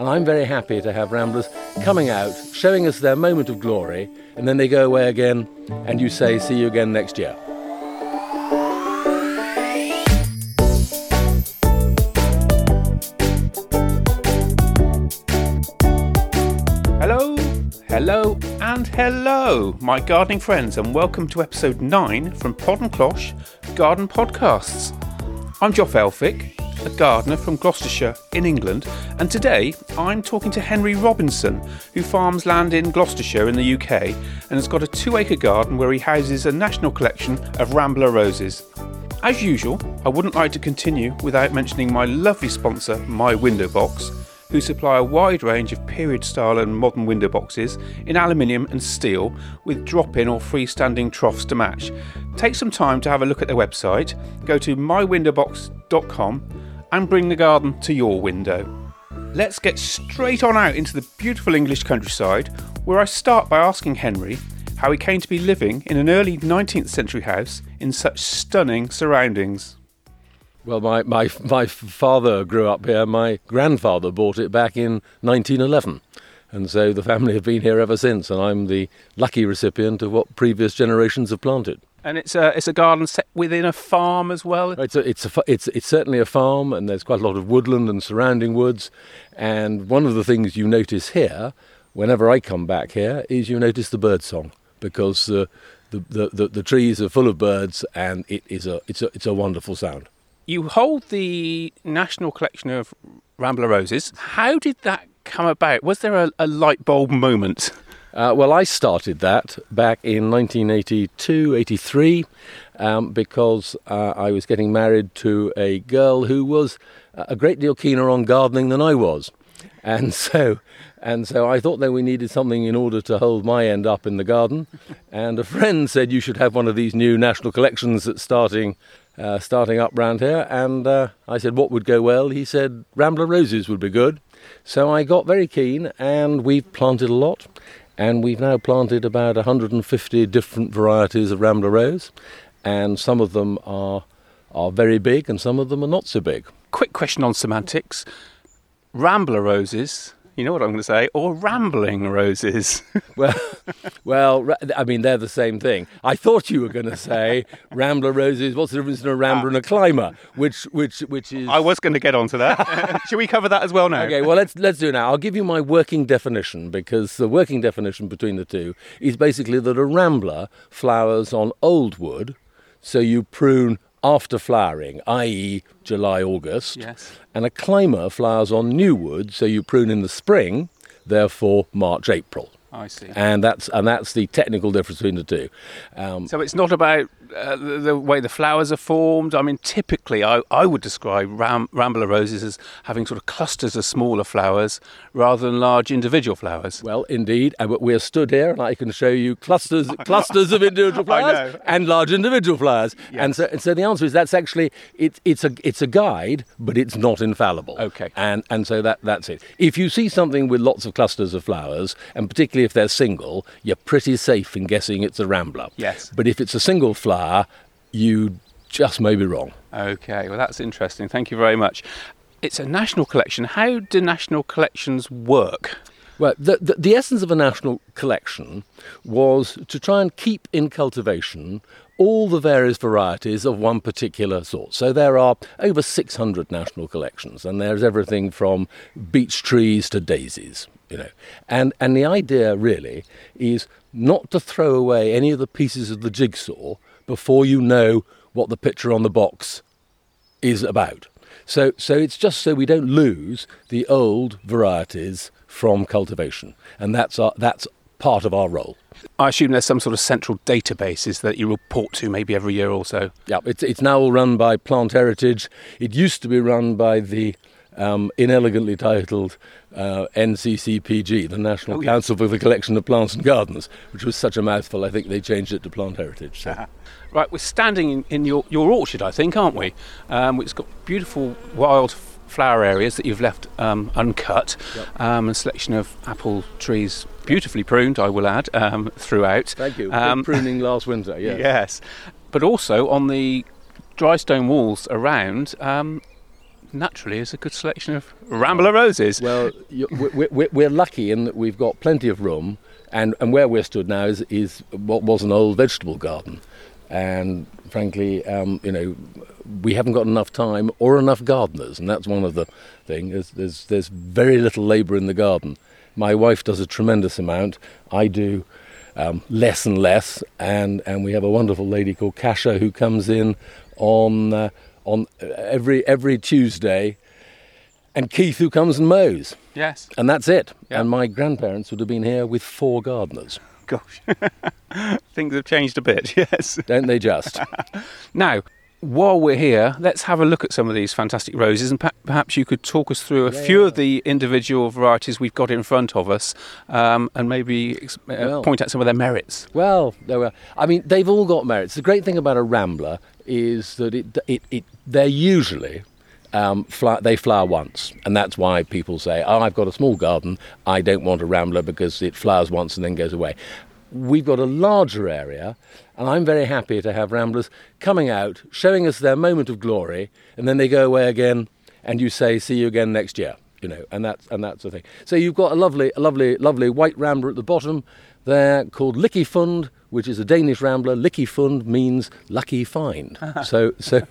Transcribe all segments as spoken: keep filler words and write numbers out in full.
And I'm very happy to have ramblers coming out, showing us their moment of glory, and then they go away again and you say, see you again next year. Hello, hello and hello, my gardening friends, and welcome to episode nine from Pod and Cloche Garden Podcasts. I'm Geoff Elphick, a gardener from Gloucestershire in England, and today I'm talking to Henry Robinson, who farms land in Gloucestershire in the U K and has got a two-acre garden where he houses a national collection of Rambler roses. As usual, I wouldn't like to continue without mentioning my lovely sponsor, My Window Box, who supply a wide range of period style and modern window boxes in aluminium and steel with drop-in or freestanding troughs to match. Take some time to have a look at their website, go to my window box dot com and bring the garden to your window. Let's get straight on out into the beautiful English countryside, where I start by asking Henry how he came to be living in an early nineteenth century house in such stunning surroundings. Well, my, my my father grew up here. My grandfather bought it back in nineteen eleven. And so the family have been here ever since. And I'm the lucky recipient of what previous generations have planted. And it's a, it's a garden set within a farm as well? It's a, it's, a, it's, it's certainly a farm, and there's quite a lot of woodland and surrounding woods. And one of the things you notice here, whenever I come back here, is you notice the birdsong, because uh, the, the, the, the trees are full of birds, and it is a it's a, it's a wonderful sound. You hold the national collection of Rambler roses. How did that come about? Was there a, a light bulb moment? Uh, well, I started that back in nineteen eighty-two, eighty-three, um, because uh, I was getting married to a girl who was a great deal keener on gardening than I was. And so and so I thought that we needed something in order to hold my end up in the garden. And a friend said, you should have one of these new national collections that's starting... Uh, starting up round here, and uh, I said, what would go well? He said, Rambler roses would be good. So I got very keen, and we've planted a lot, and we've now planted about one hundred fifty different varieties of Rambler rose, and some of them are are very big, and some of them are not so big. Quick question on semantics. Rambler roses... You know what I'm going to say, or rambling roses. well, well, I mean, they're the same thing. I thought you were going to say rambler roses. What's the difference between a rambler and a climber? Which, which, which is. I was going to get onto that. Shall we cover that as well now? Okay. Well, let's let's do it now. I'll give you my working definition, because the working definition between the two is basically that a rambler flowers on old wood, so you prune after flowering, that is July, August, yes. And a climber flowers on new wood, so you prune in the spring, therefore March, April. I see. And that's and that's the technical difference between the two. Um, so it's not about uh, the, the way the flowers are formed. I mean, typically I, I would describe ram, rambler roses as having sort of clusters of smaller flowers rather than large individual flowers. Well, indeed. And we're stood here and I can show you clusters clusters of individual flowers and large individual flowers. Yes. And so and so the answer is that's actually, it, it's a it's a guide, but it's not infallible. Okay. And, and so that, that's it. If you see something with lots of clusters of flowers, and particularly if they're single, you're pretty safe in guessing it's a rambler. Yes. But if it's a single flower, you just may be wrong. Okay, well, that's interesting. Thank you very much. It's a national collection. How do national collections work? Well, the, the, the essence of a national collection was to try and keep in cultivation all the various varieties of one particular sort. So there are over six hundred national collections, and there's everything from beech trees to daisies. You know, and, and the idea really is not to throw away any of the pieces of the jigsaw before you know what the picture on the box is about. So so it's just so we don't lose the old varieties from cultivation, and that's our that's part of our role. I assume there's some sort of central databases that you report to maybe every year or so. Yeah, it's it's now all run by Plant Heritage. It used to be run by the Um, inelegantly titled uh, N C C P G, the National oh, yeah. Council for the Collection of Plants and Gardens, which was such a mouthful, I think they changed it to Plant Heritage. So. Uh-huh. Right, we're standing in, in your, your orchard, I think, aren't we? Um, it's got beautiful wild flower areas that you've left um, uncut, yep. um, a selection of apple trees, beautifully pruned, I will add, um, throughout. Thank you, um, pruning last winter, yes. Yes, but also on the dry stone walls around... Um, naturally is a good selection of Rambler roses. Well, we're, we're, we're lucky in that we've got plenty of room, and, and where we're stood now is, is what was an old vegetable garden. And frankly, um, you know, we haven't got enough time or enough gardeners, and that's one of the things. There's, there's, there's very little labour in the garden. My wife does a tremendous amount. I do um, less and less, and, and we have a wonderful lady called Kasha who comes in on uh, on every every Tuesday, and Keith who comes and mows. Yes. And that's it. Yep. And my grandparents would have been here with four gardeners. Gosh. Things have changed a bit, yes. Don't they just? Now, while we're here, let's have a look at some of these fantastic roses, and pe- perhaps you could talk us through a yeah, few yeah. of the individual varieties we've got in front of us, um, and maybe ex- uh, well, point out some of their merits. Well, there were, I mean, they've all got merits. The great thing about a rambler is that it, it, it they're usually... Um, fly, they flower once, and that's why people say, oh, I've got a small garden, I don't want a rambler because it flowers once and then goes away. We've got a larger area, and I'm very happy to have ramblers coming out, showing us their moment of glory, and then they go away again, and you say, see you again next year, you know, and that's and that's the thing. So you've got a lovely, a lovely, lovely white rambler at the bottom there called Licky Fund, which is a Danish rambler. Licky Fund means lucky find. so, so...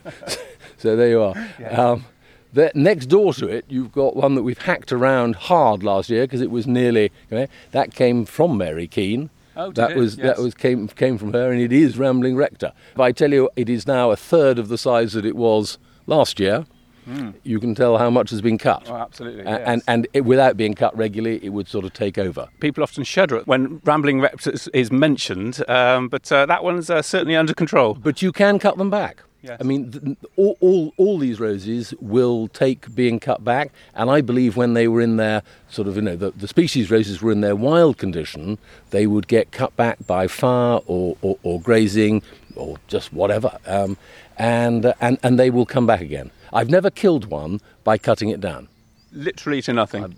So there you are. Yeah. Um, the, next door to it, you've got one that we've hacked around hard last year because it was nearly... You know, that came from Mary Keane. Oh, that was yes. That was came came from her, and it is Rambling Rector. If I tell you it is now a third of the size that it was last year, mm. you can tell how much has been cut. Oh, absolutely, yes. And, and it, without being cut regularly, it would sort of take over. People often shudder when Rambling Rector is mentioned, um, but uh, that one's uh, certainly under control. But you can cut them back. Yes. I mean, th- all, all all these roses will take being cut back, and I believe when they were in their sort of, you know, the, the species roses were in their wild condition, they would get cut back by fire or, or, or grazing or just whatever, um, and, uh, and and they will come back again. I've never killed one by cutting it down. Literally to nothing. I've,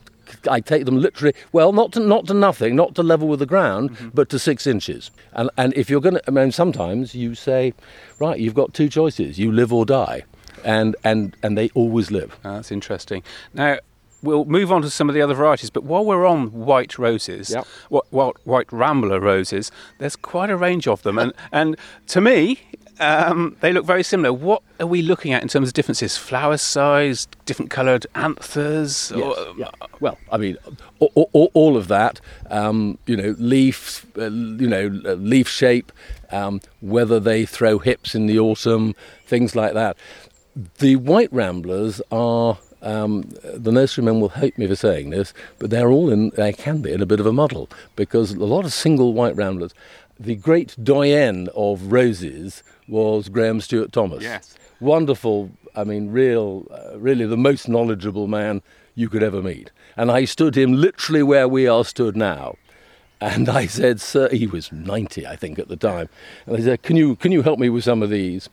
I take them literally, well, not to not to nothing, not to level with the ground, mm-hmm. but to six inches. And and if you're going to, I mean, sometimes you say, right, you've got two choices, you live or die. And and, and they always live. Oh, that's interesting. Now, we'll move on to some of the other varieties, but while we're on white roses, yep. what, what, white rambler roses, there's quite a range of them. And, and to me... Um, they look very similar. What are we looking at in terms of differences? Flower size, different coloured anthers? Yes, or, yeah. Well, I mean, all, all, all of that, um, you know, leaf, uh, you know, leaf shape, um, whether they throw hips in the autumn, things like that. The white ramblers are, um, the nurserymen will hate me for saying this, but they're all in, they can be in a bit of a muddle because a lot of single white ramblers. The great doyen of roses was Graham Stuart Thomas. Yes. Wonderful, I mean, real, uh, really the most knowledgeable man you could ever meet. And I stood him literally where we are stood now. And I said, sir, he was ninety, I think, at the time. And I said, can you can you help me with some of these?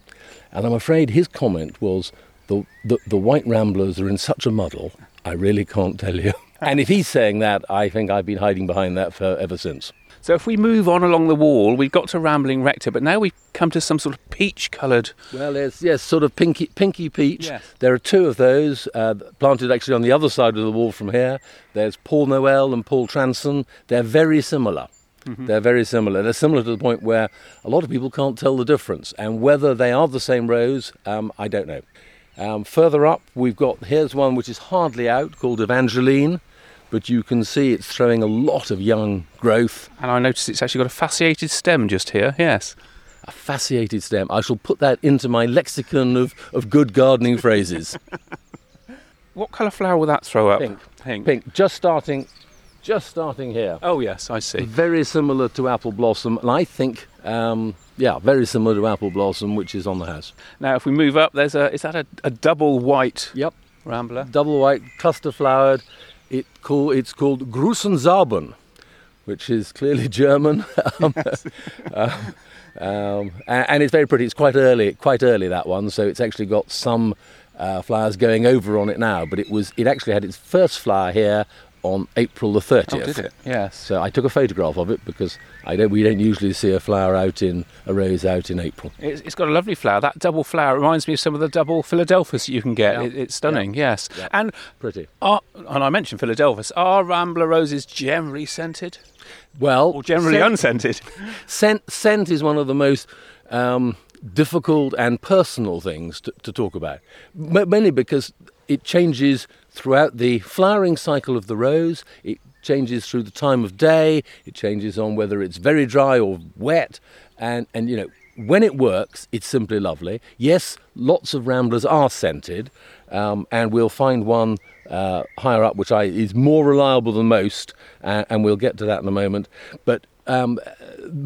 And I'm afraid his comment was, the the, the white ramblers are in such a muddle, I really can't tell you. And if he's saying that, I think I've been hiding behind that for ever since. So if we move on along the wall, we've got to Rambling Rector, but now we've come to some sort of peach-coloured... Well, it's, yes, sort of pinky pinky peach. Yes. There are two of those, uh, planted actually on the other side of the wall from here. There's Paul Noel and Paul Transon. They're very similar. Mm-hmm. They're very similar. They're similar to the point where a lot of people can't tell the difference. And whether they are the same rose, um, I don't know. Um, further up, we've got... Here's one which is hardly out, called Evangeline. But you can see it's throwing a lot of young growth. And I notice it's actually got a fasciated stem just here, yes. A fasciated stem. I shall put that into my lexicon of, of good gardening phrases. What colour flower will that throw up? Pink. Pink. Pink. Just starting just starting here. Oh, yes, I see. Very similar to apple blossom, and I think... Um, Yeah, very similar to apple blossom, which is on the house. Now, if we move up, there's a is that a, a double white? Yep, rambler. Double white, cluster flowered. It call it's called Grusensleben, which is clearly German. Yes. um, um, and, and it's very pretty. It's quite early, quite early that one. So it's actually got some uh, flowers going over on it now. But it was it actually had its first flower here on April the thirtieth. Oh, did it? Yes. So I took a photograph of it because I don't, we don't usually see a flower out in, a rose out in April. It's, it's got a lovely flower. That double flower reminds me of some of the double Philadelphus that you can get. Yeah. It, it's stunning, yeah. yes. Yeah. And pretty. Are, and I mentioned Philadelphus. Are Rambler roses generally scented? Well... Or generally scent, unscented? Scent, scent is one of the most... Um, difficult and personal things to, to talk about, M- mainly because it changes throughout the flowering cycle of the rose. It changes through the time of day. It changes on whether it's very dry or wet, and and you know, when it works, it's simply lovely. Yes, lots of ramblers are scented, um, and we'll find one uh, higher up which I, is more reliable than most, uh, and we'll get to that in a moment. But Um,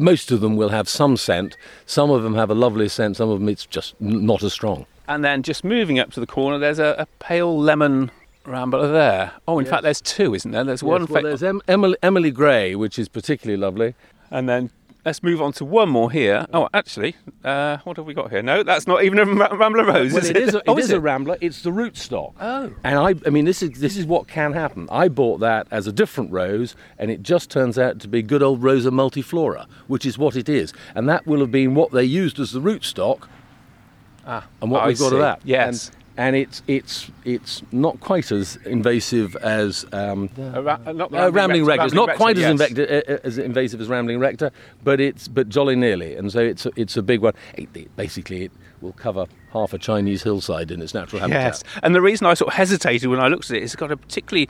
most of them will have some scent. Some of them have a lovely scent. Some of them it's just n- not as strong. And then just moving up to the corner, there's a, a pale lemon rambler there. Oh, in yes. fact, there's two, isn't there? There's yes, one. Well, fa- there's em- Emily, Emily Gray, which is particularly lovely. And then let's move on to one more here. Oh, actually, uh, what have we got here? No, that's not even a rambler rose. Well, is it, it is. A, it oh, is, is it? a rambler. It's the rootstock. Oh. And I, I mean, this is this is what can happen. I bought that as a different rose, and it just turns out to be good old Rosa multiflora, which is what it is. And that will have been what they used as the rootstock. Ah. And what I we've see. got of that. Yes. And, And it's it's it's not quite as invasive as um, a ra- not uh, Rambling Rector. It's not Rector, quite yes. as, inve- as invasive as Rambling Rector, but it's but jolly nearly. And so it's a, it's a big one. It, it, basically, it will cover half a Chinese hillside in its natural habitat. Yes, and the reason I sort of hesitated when I looked at it is it's got a particularly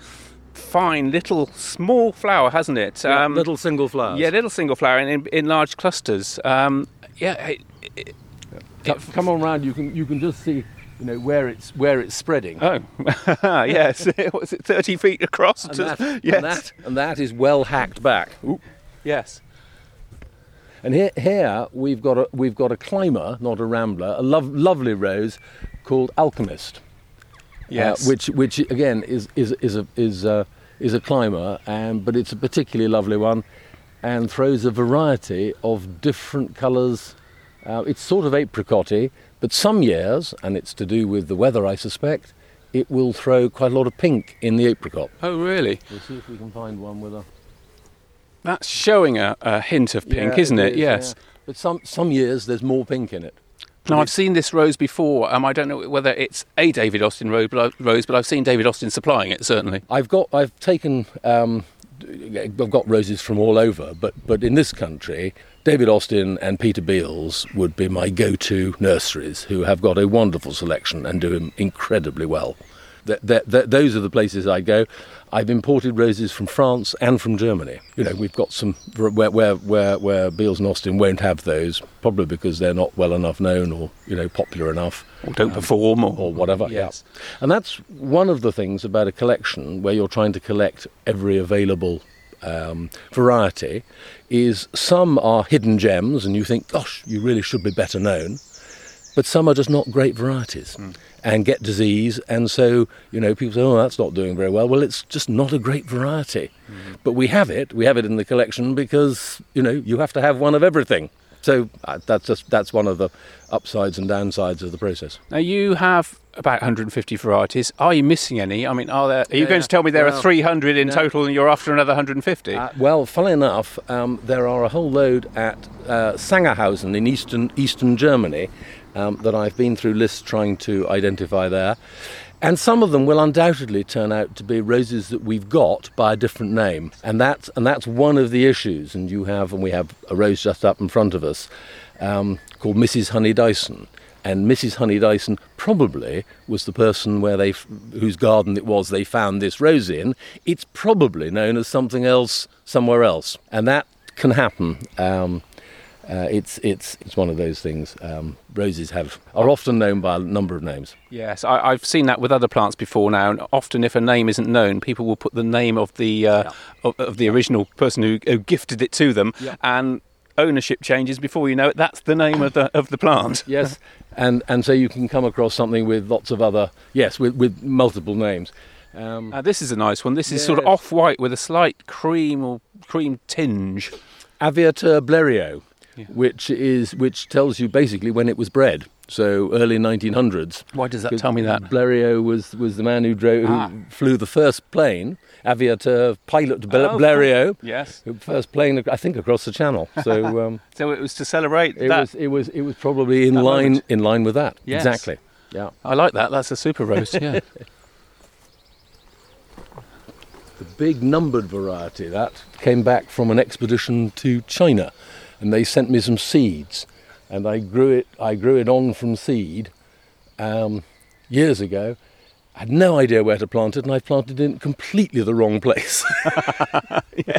fine little small flower, hasn't it? Um, yeah, little single flowers. Yeah, little single flower in in large clusters. Um, yeah, it, it, yeah. It, come on round. You can you can just see. You know where it's where it's spreading. Oh, yes. Was it thirty feet across? And, to, that, yes. and that and that is well hacked back. Ooh. Yes. And here here we've got a we've got a climber, not a rambler, a lov- lovely rose called Alchemist. Yes. Uh, which which again is is is a is a, is a climber, and but it's a particularly lovely one, and throws a variety of different colours. Uh, it's sort of apricotty. But some years, and it's to do with the weather, I suspect, it will throw quite a lot of pink in the apricot. Oh, really? We'll see if we can find one with a... That's showing a, a hint of pink, yeah, isn't it? it? Is, yes. Yeah. But some, some years there's more pink in it. Now, I've seen this rose before. Um, I don't know whether it's a David Austin rose, but I've seen David Austin supplying it, certainly. I've got... I've taken... Um, I've got roses from all over, but, but in this country... David Austin and Peter Beals would be my go-to nurseries, who have got a wonderful selection and do them incredibly well. Th- th- th- those are the places I go. I've imported roses from France and from Germany. You know, we've got some where where where, where Beals and Austin won't have those, probably because they're not well enough known or you know popular enough, or don't um, perform or, or whatever. Yes, yeah. And that's one of the things about a collection where you're trying to collect every available. Um, variety is some are hidden gems and you think, gosh, you really should be better known, but some are just not great varieties mm. and get disease, and so you know people say, oh, that's not doing very well. Well, it's just not a great variety, mm. but we have it, we have it in the collection because you know you have to have one of everything. So uh, that's just that's one of the upsides and downsides of the process. Now you have about one hundred fifty varieties. Are you missing any? I mean, are there? Are you yeah, going to tell me there well, are three hundred in no. total, and you're after another one hundred fifty? Uh, well, funnily enough, um, there are a whole load at uh, Sangerhausen in eastern eastern Germany um, that I've been through lists trying to identify there, and some of them will undoubtedly turn out to be roses that we've got by a different name, and that's and that's one of the issues. And you have, and we have a rose just up in front of us um, called Mrs Honeydyson. And Mrs Honeydyson probably was the person where they, whose garden it was they found this rose in. It's probably known as something else somewhere else, and that can happen. Um, uh, it's it's it's one of those things. Um, roses have are often known by a number of names. Yes, I, I've seen that with other plants before now. And often, if a name isn't known, people will put the name of the uh, yeah. of, of the original person who, who gifted it to them, yeah. and. Ownership changes before you know it. That's the name of the of the plant. Yes, and and so you can come across something with lots of other yes with with multiple names. Um, uh, this is a nice one. This is yes. sort of off white with a slight cream or cream tinge. Aviateur Blériot, yeah. which is which tells you basically when it was bred. so early nineteen hundreds. Why does that tell me that? Blériot was, was the man who drove, ah. who flew the first plane, aviateur pilot Blériot. Oh, yes. First plane, I think, across the Channel. So um, so it was to celebrate it that. Was, it, was, it was probably in that line moment. in line with that. Yes. Exactly. Yeah. I like that. That's a super roast, yeah. The big numbered variety, that came back from an expedition to China, and they sent me some seeds. And I grew it. I grew it on from seed um, years ago. I had no idea where to plant it, and I planted it in completely the wrong place. yeah.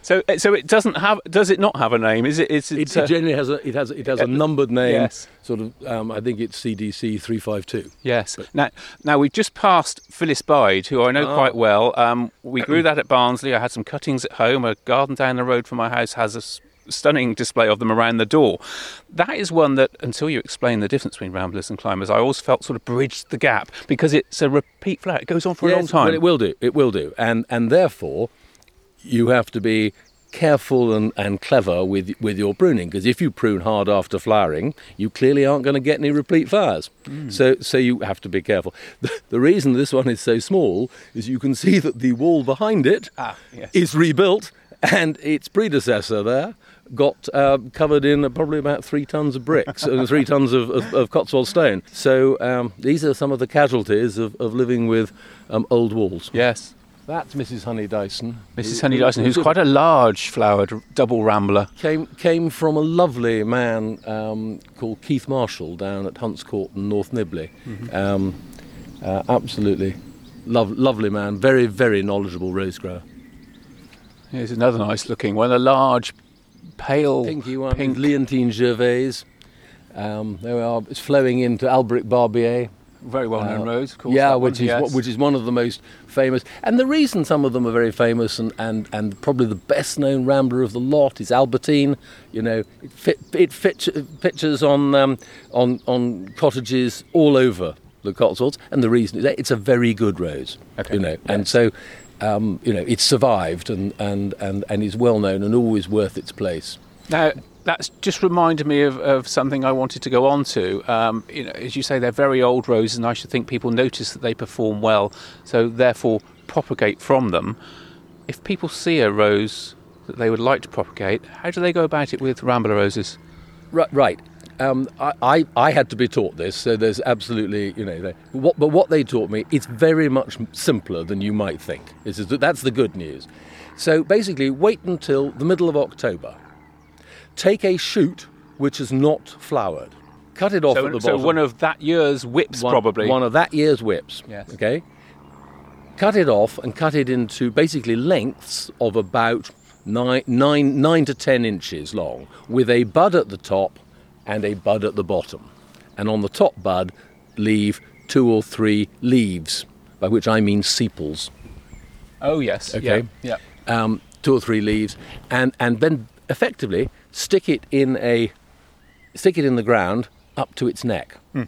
So, so it doesn't have. Does it not have a name? Is it? Is it, it, uh, it generally has a. It has. It has a numbered name. Yes. Sort of. Um, I think it's C D C three five two. Yes. But now, now we've just passed Phyllis Bide, who I know oh. quite well. Um, we grew that at Barnsley. I had some cuttings at home. A garden down the road from my house has a stunning display of them around the door. That is one that, until you explain the difference between ramblers and climbers, I always felt sort of bridged the gap, because it's a repeat flower. It goes on for yes, a long time. Well, it will do. It will do. And and therefore, you have to be careful and, and clever with, with your pruning, because if you prune hard after flowering, you clearly aren't going to get any repeat flowers. Mm. So so you have to be careful. The, the reason this one is so small is you can see that the wall behind it ah, yes. is rebuilt, and its predecessor there got uh, covered in uh, probably about three tons of bricks and three tons of, of, of Cotswold stone. So um, these are some of the casualties of, of living with um, old walls. Yes. That's Mrs Honeydyson. Mrs Honeydyson, who's quite a large flowered double rambler. Came came from a lovely man um, called Keith Marshall down at Huntscourt in North Nibley. Mm-hmm. Um, uh, absolutely lov- lovely man, very, very knowledgeable rose grower. Here's another nice looking one, a large pale pinky one, pink. Leontine Gervais. Um, there we are. It's flowing into Alberic Barbier. Very well-known uh, rose, of course. Yeah, which is yes. which is one of the most famous. And the reason some of them are very famous and, and, and probably the best-known rambler of the lot is Albertine. You know, it, fit, it fit, pictures on um, on on cottages all over the Cotswolds. And the reason is that it's a very good rose. Okay. You know, yes. and so. Um, you know, it's survived and, and, and, and is well known and always worth its place. Now, that's just reminded me of, of something I wanted to go on to. Um, you know, as you say, they're very old roses, and I should think people notice that they perform well, so therefore propagate from them. If people see a rose that they would like to propagate, how do they go about it with rambler roses? Right. right. Um, I, I, I had to be taught this, so there's absolutely, you know, they, what, but what they taught me, it's very much simpler than you might think. It's, that's the good news. So basically, wait until the middle of October. Take a shoot which has not flowered. Cut it off so, at the so bottom. So one of that year's whips, one, probably. One of that year's whips. Yes. Okay. Cut it off and cut it into basically lengths of about nine, nine, nine to ten inches long, with a bud at the top and a bud at the bottom. And on the top bud, leave two or three leaves, by which I mean sepals. Oh, yes. Okay. Yeah. yeah. Um, two or three leaves. And and then effectively stick it in a stick it in the ground up to its neck. Hmm.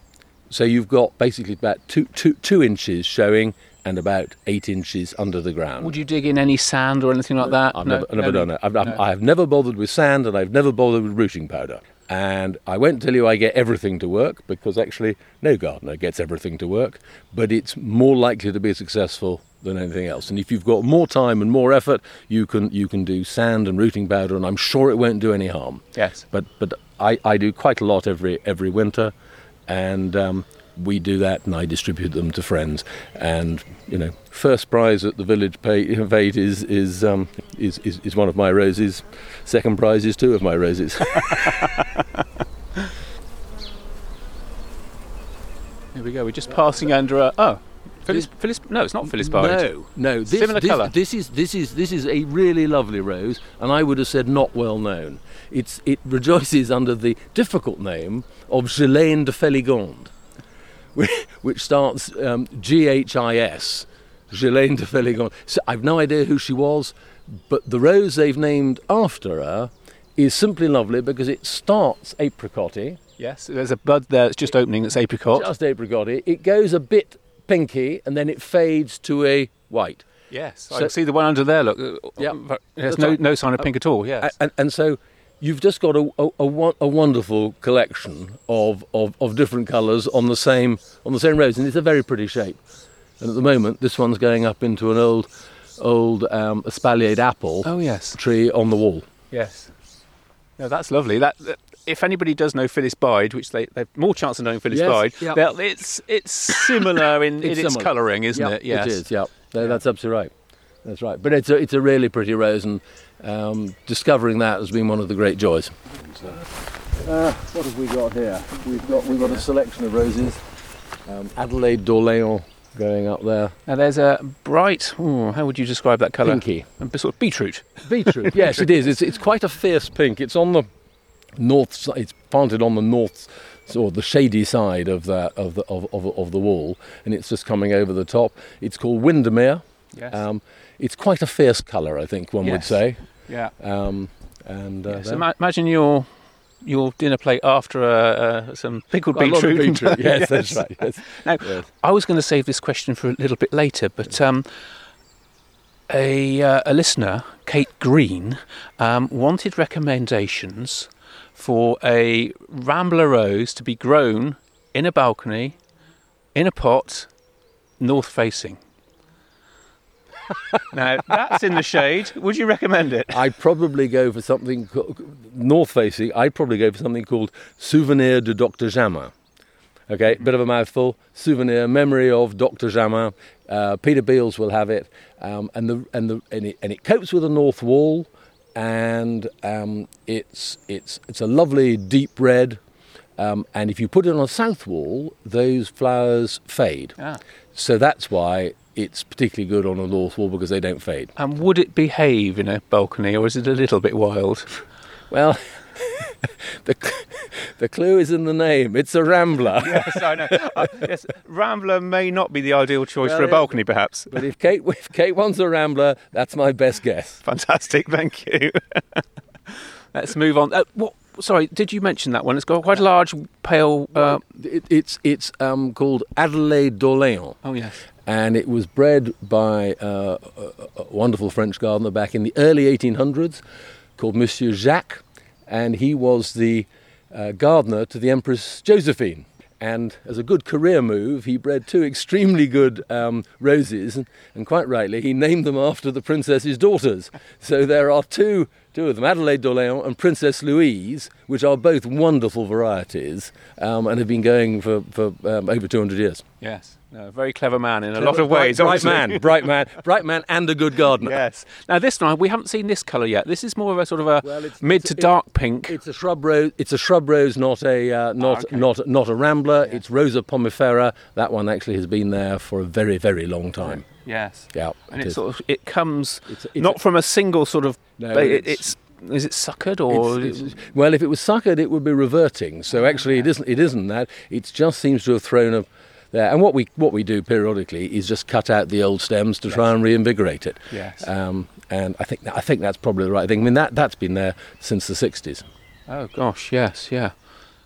So you've got basically about two, two, two inches showing and about eight inches under the ground. Would you dig in any sand or anything like that? I've no, never, no, never no, done that. I've, no. I've, I've never bothered with sand, and I've never bothered with rooting powder. And I won't tell you I get everything to work, because actually no gardener gets everything to work, but it's more likely to be successful than anything else. And if you've got more time and more effort, you can you can do sand and rooting powder, and I'm sure it won't do any harm. Yes. But but I, I do quite a lot every every winter, and um, we do that, and I distribute them to friends. And you know, first prize at the village fete is is, um, is is is one of my roses. Second prize is two of my roses. Here we go. We're just passing under a oh, Phyllis. This, Phyllis no, it's not Phyllis Bide. No, no. This, Similar this, colour. This is this is this is a really lovely rose, and I would have said not well known. It's it rejoices under the difficult name of Gélaine de Feligonde, which starts um, G H I S, Gélaine de Feligonde. So I've no idea who she was, but the rose they've named after her is simply lovely because it starts apricotty. Yes, there's a bud there that's just opening that's apricot. Just apricotty. It goes a bit pinky and then it fades to a white. Yes, so I can see the one under there, look. Yeah. There's no, no sign of pink at all, yes. And, and so you've just got a, a, a, a wonderful collection of, of, of different colours on the same on the same rose, and it's a very pretty shape. And at the moment, this one's going up into an old old um, espaliered apple oh, yes. tree on the wall. Yes. No, that's lovely. That, that if anybody does know Phyllis Bide, which they they've more chance of knowing Phyllis yes, Bide, yep. it's it's similar in, it's in its colouring, isn't yep, it? Yes, it is. Yep. Yeah, that's absolutely right. That's right. But it's a, it's a really pretty rose, and um, discovering that has been one of the great joys. Uh, what have we got here? We've got we've got a selection of roses. Um, Adelaide d'Orléans going up there. Now there's a bright. Oh, how would you describe that colour? Pinky, and sort of beetroot. Beetroot. Yes, it is. It's it's quite a fierce pink. It's on the north side. It's planted on the north or the shady side of the of the of, of, of the wall, and it's just coming over the top. It's called Windermere. Yes. Um, it's quite a fierce colour, I think one yes. would say. Yeah. Um, and uh, yeah, so ma- imagine your your dinner plate after uh, uh, some pickled Quite beetroot. beetroot. Yes, yes, that's right. Yes. Now, yes. I was going to save this question for a little bit later, but um, a uh, a listener, Kate Green, um, wanted recommendations for a rambler rose to be grown in a balcony, in a pot, north facing. Now, that's in the shade. Would you recommend it? I'd probably go for something co- north-facing. I'd probably go for something called Souvenir de Doctor Jamin. Okay, bit of a mouthful. Souvenir, memory of Doctor Jamin. Uh, Peter Beals will have it, um, and the and the and it, and it copes with a north wall, and um, it's it's it's a lovely deep red. Um, and if you put it on a south wall, those flowers fade. Ah. So that's why it's particularly good on a north wall, because they don't fade. And would it behave in a balcony, or is it a little bit wild? Well, the the clue is in the name. It's a rambler. Yes, I know. Uh, yes, rambler may not be the ideal choice well, for a balcony, perhaps. But if Kate if Kate wants a rambler, that's my best guess. Fantastic, thank you. Let's move on. Uh, what? Sorry, did you mention that one? It's got quite a large, pale. Uh... It, it's it's um, called Adelaide d'Orléans. Oh yes. And it was bred by uh, a, a wonderful French gardener back in the early eighteen hundreds called Monsieur Jacques. And he was the uh, gardener to the Empress Josephine. And as a good career move, he bred two extremely good um, roses. And, and quite rightly, he named them after the princess's daughters. So there are two, two of them, Adelaide d'Orléans and Princess Louise, which are both wonderful varieties um, and have been going for, for um, over two hundred years. Yes. No, a very clever man in a clever, lot of ways. Bright, bright man, bright man, bright man, and a good gardener. Yes. Now this one, we haven't seen this colour yet. This is more of a sort of a well, it's, mid it's, to it's, dark pink. It's a shrub rose. It's a shrub rose, not a uh, not, oh, okay. not not not a rambler. Yeah. It's Rosa pomifera. That one actually has been there for a very very long time. Yes. Yeah. And it, it sort of it comes it's a, it's not a, from a single sort of. No, it's, it's Is it suckered or? It's, it's, well, if it was suckered, it would be reverting. So actually, yeah. it isn't. It isn't that. It just seems to have thrown a. There. And what we what we do periodically is just cut out the old stems to yes. try and reinvigorate it. Yes. Um, and I think I think that's probably the right thing. I mean that that's been there since the sixties. Oh gosh, yes, yeah.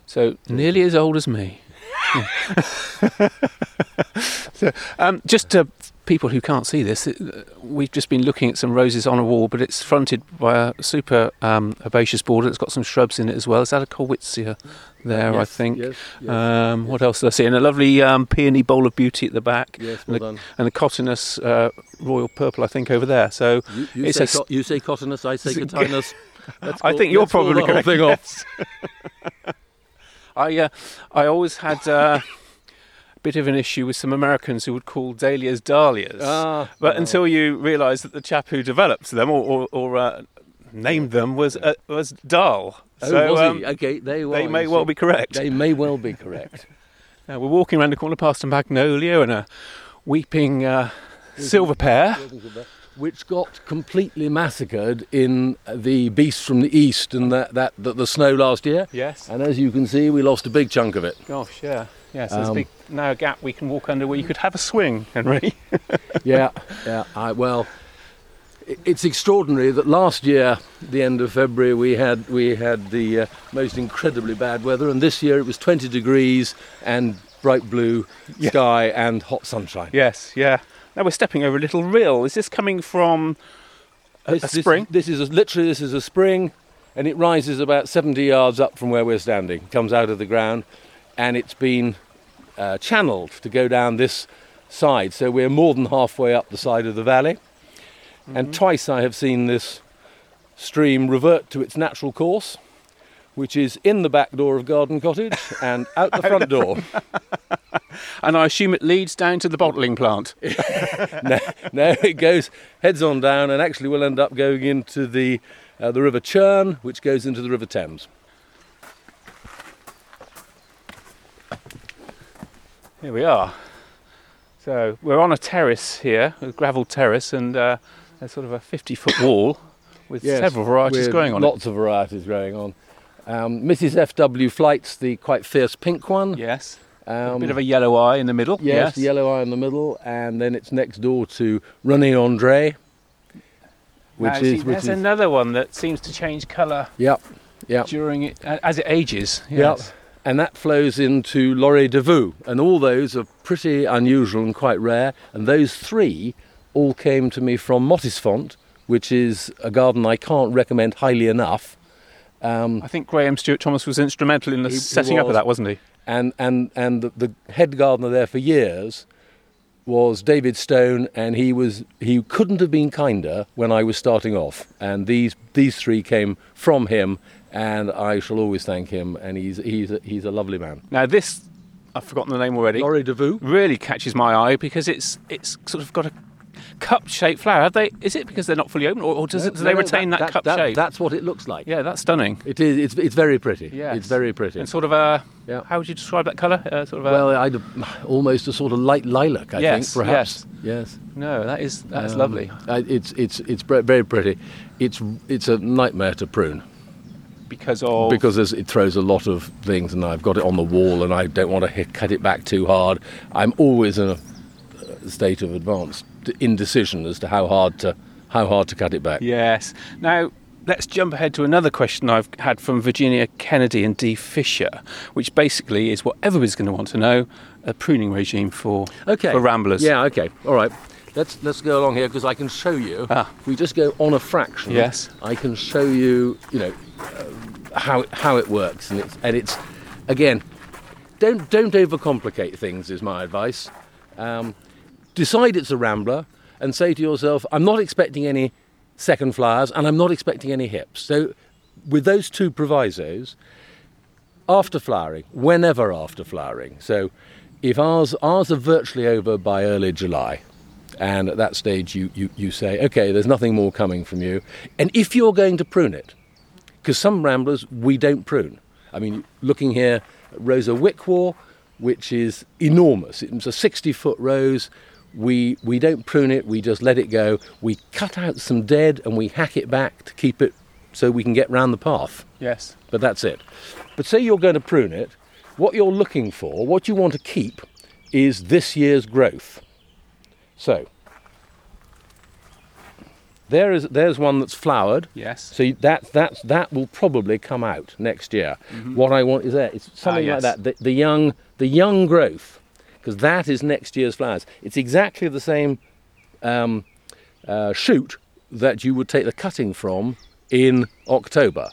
So nearly as old as me. so, um, just to people who can't see this, we've just been looking at some roses on a wall, but it's fronted by a super um, herbaceous border. It's got some shrubs in it as well. Is that a Colwitzia there, yes, I think? Yes, yes, um, yes. What else did I see? And a lovely um, peony bowl of beauty at the back. Yes, well and, a, done. and a Cottonus uh, royal purple, I think, over there. So You, you, it's say, a, co- you say Cottonus, I say Cottonus. I think you're probably correct. Thing yes. off. I, uh, I always had... Uh, bit of an issue with some Americans who would call dahlias dahlias, ah, but no. until you realise that the chap who developed them or, or, or uh, named them was uh, was Dahl. Oh, so, was um, he? Okay, they, were, they may well be correct. They may well be correct. Now, we're walking around the corner past a magnolia and a weeping uh, silver pear, which got completely massacred in the Beast from the East and that, that, that the snow last year. Yes. And as you can see, we lost a big chunk of it. Gosh, yeah. Yeah, so there's um, big, now a gap we can walk under where you could have a swing, Henry. yeah, yeah. I, well, it, it's extraordinary that last year, the end of February, we had we had the uh, most incredibly bad weather, and this year it was twenty degrees and bright blue yeah. sky and hot sunshine. Yes, yeah. Now we're stepping over a little rill. Is this coming from a, this, a spring? This, this is a, literally this is a spring. and it rises about seventy yards up from where we're standing. It comes out of the ground, and it's been uh, channeled to go down this side. So we're more than halfway up the side of the valley. Mm-hmm. And twice I have seen this stream revert to its natural course, which is in the back door of Garden Cottage and out the front door. And I assume it leads down to the bottling plant. no, no, it goes heads on down, and actually we'll end up going into the uh, the River Churn, which goes into the River Thames. Here we are. So we're on a terrace here, a gravel terrace, and uh, there's sort of a fifty-foot wall with yes, several varieties with growing on lots it. Lots of varieties growing on. Um, Missus F W Flight's the quite fierce pink one. Yes. Um, a bit of a yellow eye in the middle. Yes, yes. Yellow eye in the middle, and then it's next door to René André, which now, is see, which there's is, another one that seems to change colour. Yep. Yep. During it as it ages. Yes. Yep. And that flows into Loré de Vaux, and all those are pretty unusual and quite rare. And those three all came to me from Mottisfont, which is a garden I can't recommend highly enough. Um, I think Graham Stuart Thomas was instrumental in the he, setting he was, up of that, wasn't he? And and, and the, the head gardener there for years was David Stone, and he was he couldn't have been kinder when I was starting off. And these these three came from him, and I shall always thank him. And he's he's a, he's a lovely man. Now this, I've forgotten the name already. Loré de Vaux really catches my eye because it's it's sort of got a cup-shaped flower. Are they, is it because they're not fully open, or, or does no, it, do no, they retain no, that, that cup that, shape? That's what it looks like. Yeah, that's stunning. It is. It's, it's very pretty. Yes. It's very pretty. And sort of a. Yeah. How would you describe that colour? Uh, sort of. Well, a, I'd almost a sort of light lilac. I yes, think perhaps. Yes. Yes. No, that is that um, is lovely. Uh, it's it's it's very pretty. It's it's a nightmare to prune. Because of because it throws a lot of things, and I've got it on the wall, and I don't want to cut it back too hard. I'm always in a state of advanced indecision as to how hard to how hard to cut it back. Yes. Now let's jump ahead to another question I've had from Virginia Kennedy and Dee Fisher, which basically is what everybody's going to want to know: a pruning regime for okay. for ramblers. Yeah. Okay. All right. Let's let's go along here because I can show you. Ah. If we just go on a fraction. Yes. I can show you. You know uh, how how it works, and it's and it's again, don't don't overcomplicate things is my advice. Um, Decide it's a rambler and say to yourself, I'm not expecting any second flowers and I'm not expecting any hips. So with those two provisos, after flowering, whenever after flowering. So if ours ours are virtually over by early July, and at that stage you, you, you say, okay, there's nothing more coming from you. And if you're going to prune it, because some ramblers, we don't prune. I mean, looking here at Rosa Wickwar, which is enormous. It's a sixty-foot rose. We we don't prune it, we just let it go. We cut out some dead and we hack it back to keep it so we can get round the path. Yes. But that's it. But say you're going to prune it, what you're looking for, what you want to keep, is this year's growth. So, there is there's one that's flowered. Yes. So that, that, that will probably come out next year. Mm-hmm. What I want is there. It's something ah, yes. like that. The, the young the young growth. Because that is next year's flowers. It's exactly the same um, uh, shoot that you would take the cutting from in October.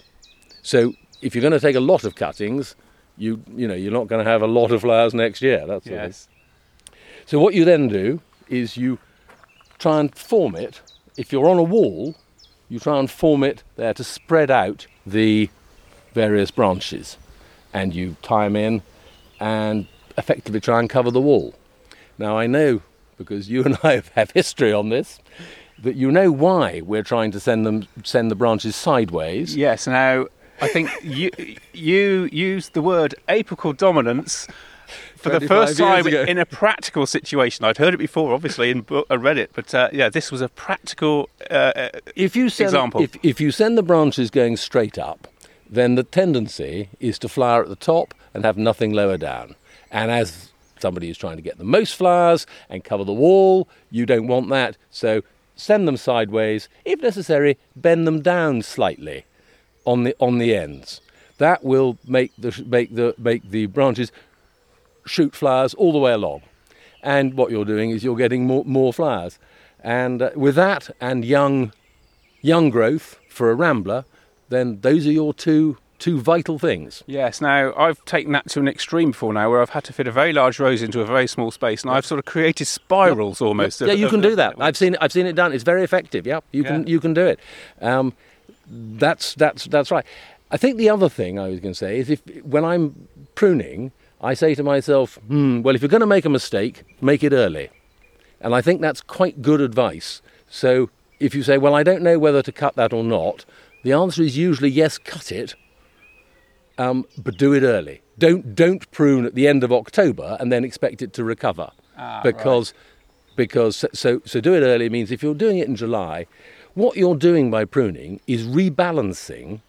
So if you're going to take a lot of cuttings, you you know you're not going to have a lot of flowers next year. That's yes. It. So what you then do is you try and form it. If you're on a wall, you try and form it there to spread out the various branches, and you tie them in and effectively try and cover the wall. Now I know, because you and I have history on this, that you know why we're trying to send them send the branches sideways. Yes, now I think you you used the word apical dominance for the first time ago. In a practical situation. I'd heard it before, obviously, and I read it, but uh, yeah, this was a practical uh, if you send, example. If, if you send the branches going straight up, then the tendency is to flower at the top and have nothing lower down. And as somebody is trying to get the most flowers and cover the wall, you don't want that. So send them sideways. If necessary, bend them down slightly on the on the ends. That will make the make the make the branches shoot flowers all the way along. And what you're doing is you're getting more more flowers. And uh, with that and young young growth for a rambler, then those are your two two vital things. Yes, now I've taken that to an extreme before now, where I've had to fit a very large rose into a very small space, and I've sort of created spirals, yeah, almost. Yeah, of, yeah you of, can do that. I've seen it, I've seen it done. It's very effective. Yeah, you yeah. can you can do it. Um, that's that's that's right. I think the other thing I was going to say is, if when I'm pruning, I say to myself, hmm, well, if you're going to make a mistake, make it early. And I think that's quite good advice. So if you say, well, I don't know whether to cut that or not, the answer is usually yes, cut it. Um, but do it early. Don't don't prune at the end of October and then expect it to recover, ah, because right. because so so do it early means if you're doing it in July, what you're doing by pruning is rebalancing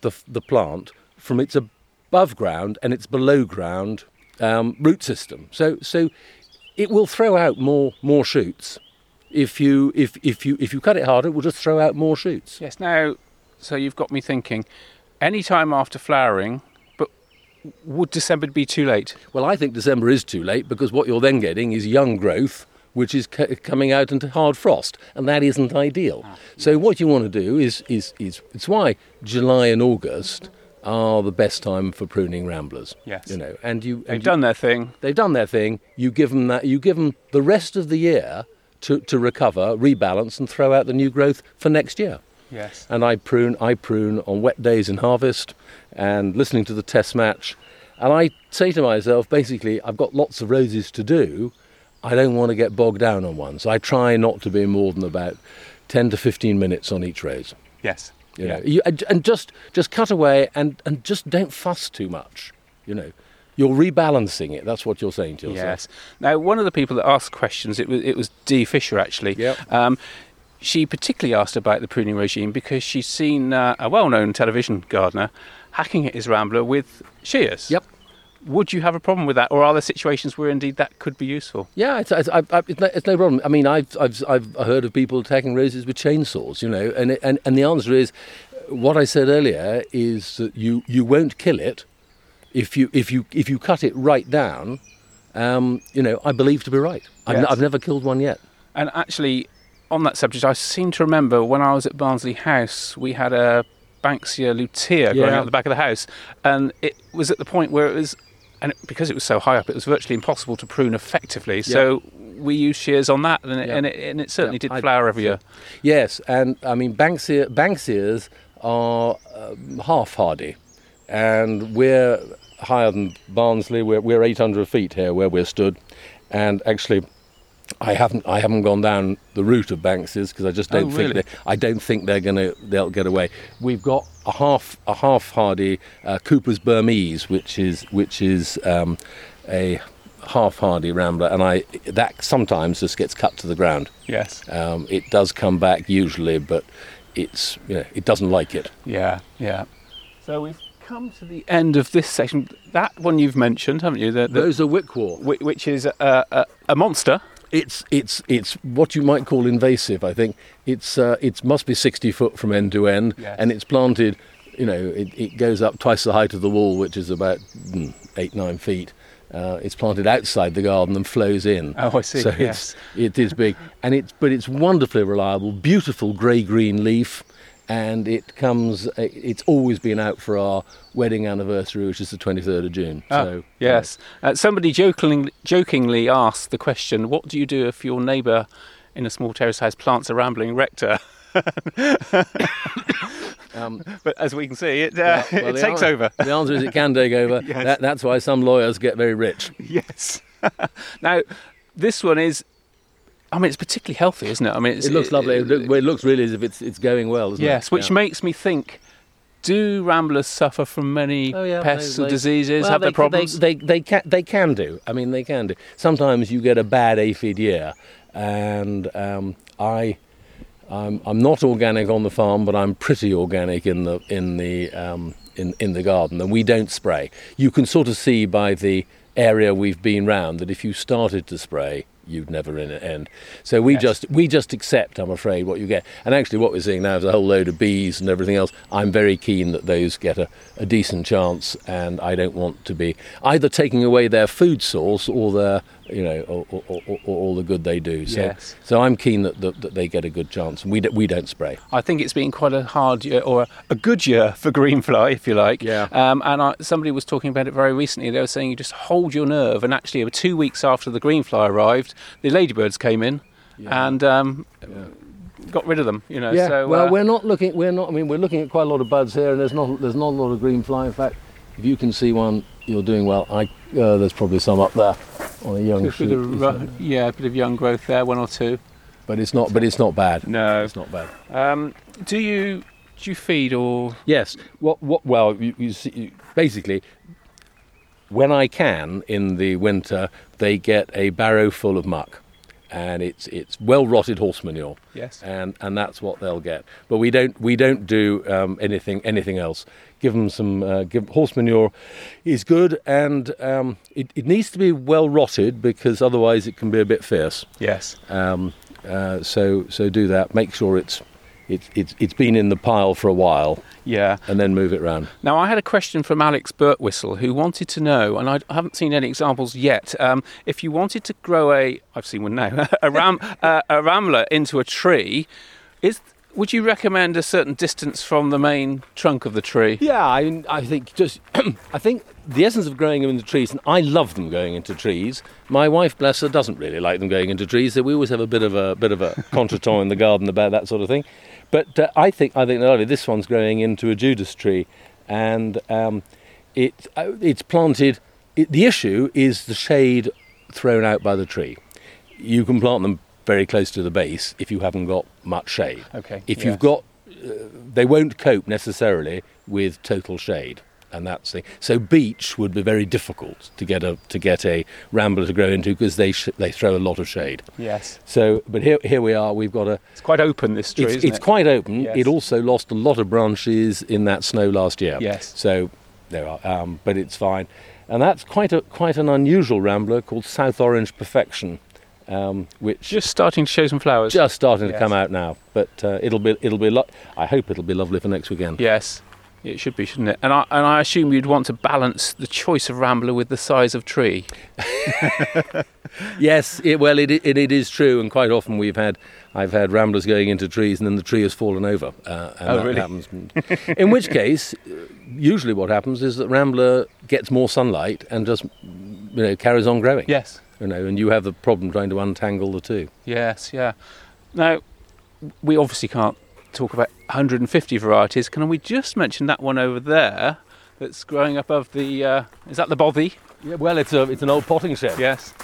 the the plant from its above ground and its below ground um, root system. So so it will throw out more more shoots. If you if if you if you cut it harder, it will just throw out more shoots. Yes. Now, so you've got me thinking. Any time after flowering, but would December be too late? Well, I think December is too late, because what you're then getting is young growth, which is c- coming out into hard frost, and that isn't ideal. Ah, yes. So what you want to do is, is, is, it's why July and August are the best time for pruning ramblers. Yes. You know, and you, and they've you, done their thing. They've done their thing. You give them that, you give them the rest of the year to, to recover, rebalance, and throw out the new growth for next year. Yes. And I prune, I prune on wet days in harvest and listening to the test match. And I say to myself, basically, I've got lots of roses to do. I don't want to get bogged down on one. So I try not to be more than about ten to fifteen minutes on each rose. Yes. You yeah. know, you, and just, just cut away and, and just don't fuss too much, you know. You're rebalancing it. That's what you're saying to yourself. Yes. Now, one of the people that asked questions, it was, it was Dee Fisher, actually. Yep. Um, She particularly asked about the pruning regime because she's seen uh, a well-known television gardener hacking at his rambler with shears. Yep. Would you have a problem with that, or are there situations where indeed that could be useful? Yeah, it's, it's, I, I, it's, no, it's no problem. I mean, I've, I've I've heard of people attacking roses with chainsaws, you know, and and, and the answer is what I said earlier is that you, you won't kill it if you if you if you cut it right down. Um, you know, I believe to be right. I've, yes. n- I've never killed one yet. And actually, on that subject, I seem to remember when I was at Barnsley House, we had a Banksia lutea growing yeah. out the back of the house, and it was at the point where it was, and it, because it was so high up, it was virtually impossible to prune effectively. Yeah. So we used shears on that, and it, yeah. and, it and it certainly yeah, did flower I, every year. Yes, and I mean Banksia Banksias are um, half hardy, and we're higher than Barnsley. We're we're eight hundred feet here where we're stood, and actually, I haven't. I haven't gone down the route of Banksias because I just don't oh, think. Really? They, I don't think they're going to. They'll get away. We've got a half a half hardy uh, Cooper's Burmese, which is which is um, a half hardy rambler, and I that sometimes just gets cut to the ground. Yes, um, it does come back usually, but it's you know, it doesn't like it. Yeah, yeah. So we've come to the end of this section. That one you've mentioned, haven't you? The, the, Those are wickwort, which, which is a, a, a monster. It's it's it's what you might call invasive. I think it's uh, it must be sixty foot from end to end, yes. and it's planted. You know, it, it goes up twice the height of the wall, which is about mm, eight nine feet. Uh, it's planted outside the garden and flows in. Oh, I see. So yes, it's, it is big, and it's but it's wonderfully reliable. Beautiful grey green leaf, and it comes. It's always been out for our wedding anniversary, which is the twenty-third of June. Oh, so yes. Uh, somebody jokingly, jokingly asked the question, what do you do if your neighbour in a small terrace house plants a rambling rector? um, but as we can see, it, uh, yeah, well, it takes answer, over. The answer is it can take over. Yes. that, that's why some lawyers get very rich. Yes. Now, this one is, I mean, it's particularly healthy, isn't it? I mean, it's, It looks it, lovely. It, it, it looks really as if it's, it's going well, doesn't yes, it? Yes, which yeah. makes me think, do ramblers suffer from many oh, yeah, pests they, they, or diseases, well, have their problems? They, they, they, can, they can do. I mean, they can do. Sometimes you get a bad aphid year, and um, I, I'm, I'm not organic on the farm, but I'm pretty organic in the in the um, in in the garden, and we don't spray. You can sort of see by the area we've been round that if you started to spray, you'd never in end. So we yes. just we just accept, I'm afraid, what you get. And actually what we're seeing now is a whole load of bees and everything else. I'm very keen that those get a, a decent chance, and I don't want to be either taking away their food source or their you know, all, all, all, all the good they do. So, yes. so I'm keen that, that that they get a good chance, and we d- we don't spray. I think it's been quite a hard year, or a good year for greenfly, if you like. Yeah. Um, and I, somebody was talking about it very recently. They were saying you just hold your nerve, and actually, two weeks after the greenfly arrived, the ladybirds came in, yeah. and. Um, yeah. got rid of them, you know. Yeah. So, uh, well, we're not looking. We're not. I mean, we're looking at quite a lot of buds here, and there's not. There's not a lot of green fly. In fact, if you can see one, you're doing well. I. Uh, there's probably some up there on a young shoot. Ru- yeah, a bit of young growth there, one or two. But it's not. But it's not bad. No, it's not bad. Um, do you do you feed or? Yes. What? What? Well, you, you see. You, basically, when I can in the winter, they get a barrow full of muck. And it's it's well rotted horse manure. Yes. And and that's what they'll get. But we don't we don't do um, anything anything else. Give them some uh, give horse manure is good, and um, it it needs to be well rotted because otherwise it can be a bit fierce. Yes. Um. Uh. So so do that. Make sure it's it's it's it's been in the pile for a while. Yeah. And then move it round. Now I had a question from Alex Birtwistle who wanted to know, and I haven't seen any examples yet. Um, if you wanted to grow a, I've seen one now, a ram, uh, a rambler into a tree, is would you recommend a certain distance from the main trunk of the tree? Yeah, I I think just I think the essence of growing them into trees, and I love them going into trees. My wife, bless her, doesn't really like them going into trees, so we always have a bit of a bit of a contretemps in the garden about that sort of thing. But uh, I think I think no, this one's growing into a Judas tree, and um, it uh, it's planted. It, the issue is the shade thrown out by the tree. You can plant them very close to the base if you haven't got much shade. Okay. If yes. you've got, uh, they won't cope necessarily with total shade, and that's the so beech would be very difficult to get a to get a rambler to grow into because they sh- they throw a lot of shade. Yes. So, but here here we are. We've got a. It's quite open this tree. It's, isn't it's it? quite open. Yes. It also lost a lot of branches in that snow last year. Yes. So there are, um, but it's fine, and that's quite a quite an unusual rambler called South Orange Perfection, um, which just starting to show some flowers. Just starting yes. to come out now, but uh, it'll be it'll be. Lo- I hope it'll be lovely for next weekend. Yes. It should be, shouldn't it? And I and I assume you'd want to balance the choice of rambler with the size of tree. yes, it, well, it, it it is true, and quite often we've had I've had ramblers going into trees, and then the tree has fallen over. Uh, and oh, that really? Happens. In which case, usually what happens is that rambler gets more sunlight and just you know carries on growing. Yes, you know, and you have the problem trying to untangle the two. Yes, yeah. Now, we obviously can't talk about one hundred fifty varieties. Can we just mention that one over there that's growing above the uh, is that the bothy? Yeah, well it's a it's an old potting shed. Yes.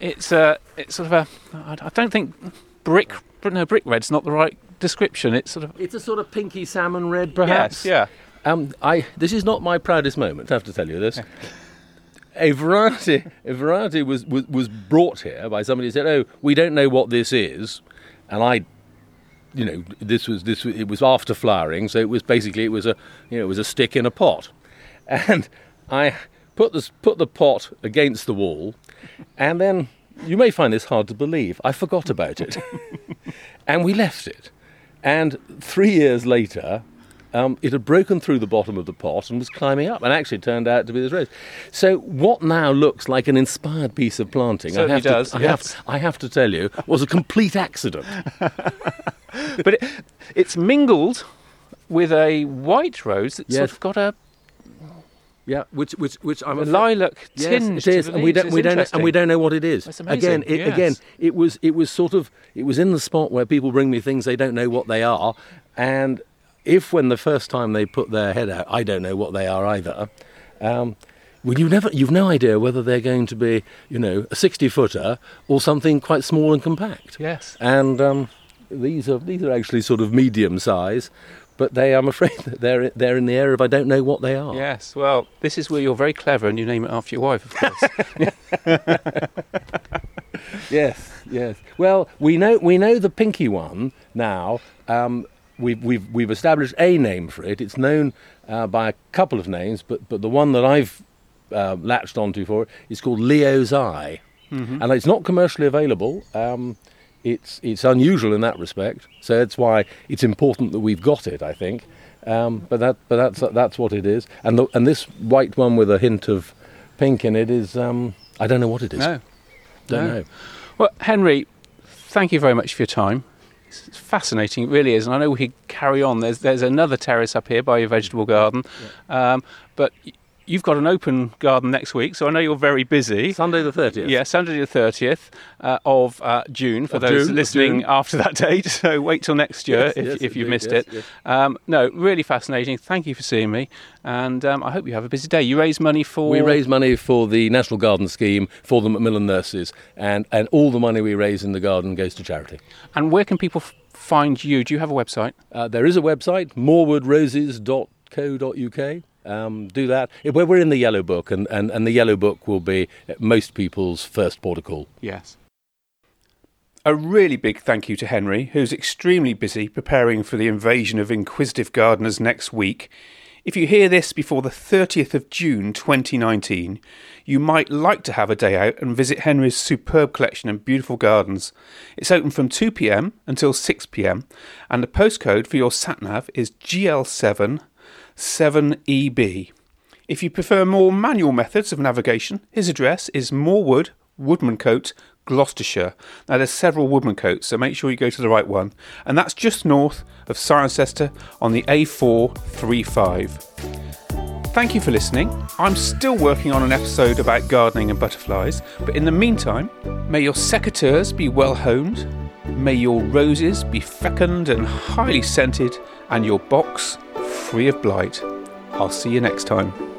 It's a it's sort of a I don't think brick no brick red's not the right description. It's sort of it's a sort of pinky salmon red perhaps. Yes, yeah. Um I this is not my proudest moment, I have to tell you this. A variety, a variety was, was, was brought here by somebody who said, "Oh, we don't know what this is," and I, you know, this was this it was after flowering, so it was basically it was a you know it was a stick in a pot, and I put this put the pot against the wall, and then you may find this hard to believe. I forgot about it, and we left it, and three years later. Um, it had broken through the bottom of the pot and was climbing up, and actually turned out to be this rose. So what now looks like an inspired piece of planting, so I, have, does, to, I yes. have, I have to tell you, was a complete accident. But it, it's mingled with a white rose that's yes. sort of got a yeah, which which which I'm a lilac tinge. Yes, it is, and we don't we don't know, and we don't know what it is. That's amazing. Again, it, yes. again, it was it was sort of it was in the spot where people bring me things they don't know what they are, and. If when the first time they put their head out, I don't know what they are either. Um, well, you never, you've no idea whether they're going to be, you know, a sixty-footer or something quite small and compact. Yes. And um, these are these are actually sort of medium size, but they, I'm afraid, that they're they're in the area of I don't know what they are. Yes. Well, this is where you're very clever and you name it after your wife, of course. yes. Yes. Well, we know we know the pinky one now. Um, We've, we've we've established a name for it. It's known uh, by a couple of names, but but the one that I've uh, latched onto for it is called Leo's Eye, mm-hmm. and it's not commercially available. Um, it's it's unusual in that respect, so that's why it's important that we've got it. I think, um, but that but that's that's what it is. And the, and this white one with a hint of pink in it is, um, I don't know what it is. No. Don't no. know. Well, Henry, thank you very much for your time. It's fascinating, it really is, and I know we could carry on. There's there's another terrace up here by your vegetable garden, yeah. um, but you've got an open garden next week, so I know you're very busy. Sunday the thirtieth. Yeah, Sunday the thirtieth uh, of uh, June, for of those June, listening after that date, so wait till next year yes, if, yes, if you've missed yes, it. Yes. Um, no, really fascinating, thank you for seeing me, and um, I hope you have a busy day. You raise money for... We raise money for the National Garden Scheme, for the Macmillan Nurses, and, and all the money we raise in the garden goes to charity. And where can people f- find you? Do you have a website? Uh, there is a website, morewood roses dot co dot uk. Um, do that. We're, we're in the Yellow Book, and, and, and the Yellow Book will be most people's first port of call. Yes. A really big thank you to Henry, who's extremely busy preparing for the invasion of inquisitive gardeners next week. If you hear this before the thirtieth of June twenty nineteen, you might like to have a day out and visit Henry's superb collection and beautiful gardens. It's open from two p.m. until six p.m, and the postcode for your sat-nav is G L seven seven E B. If you prefer more manual methods of navigation, his address is Morewood, Woodmancote, Gloucestershire. Now there's several Woodmancotes, so make sure you go to the right one. And that's just north of Cirencester on the A four thirty-five. Thank you for listening. I'm still working on an episode about gardening and butterflies, but in the meantime, may your secateurs be well honed, may your roses be fecund and highly scented, and your box free of blight. I'll see you next time.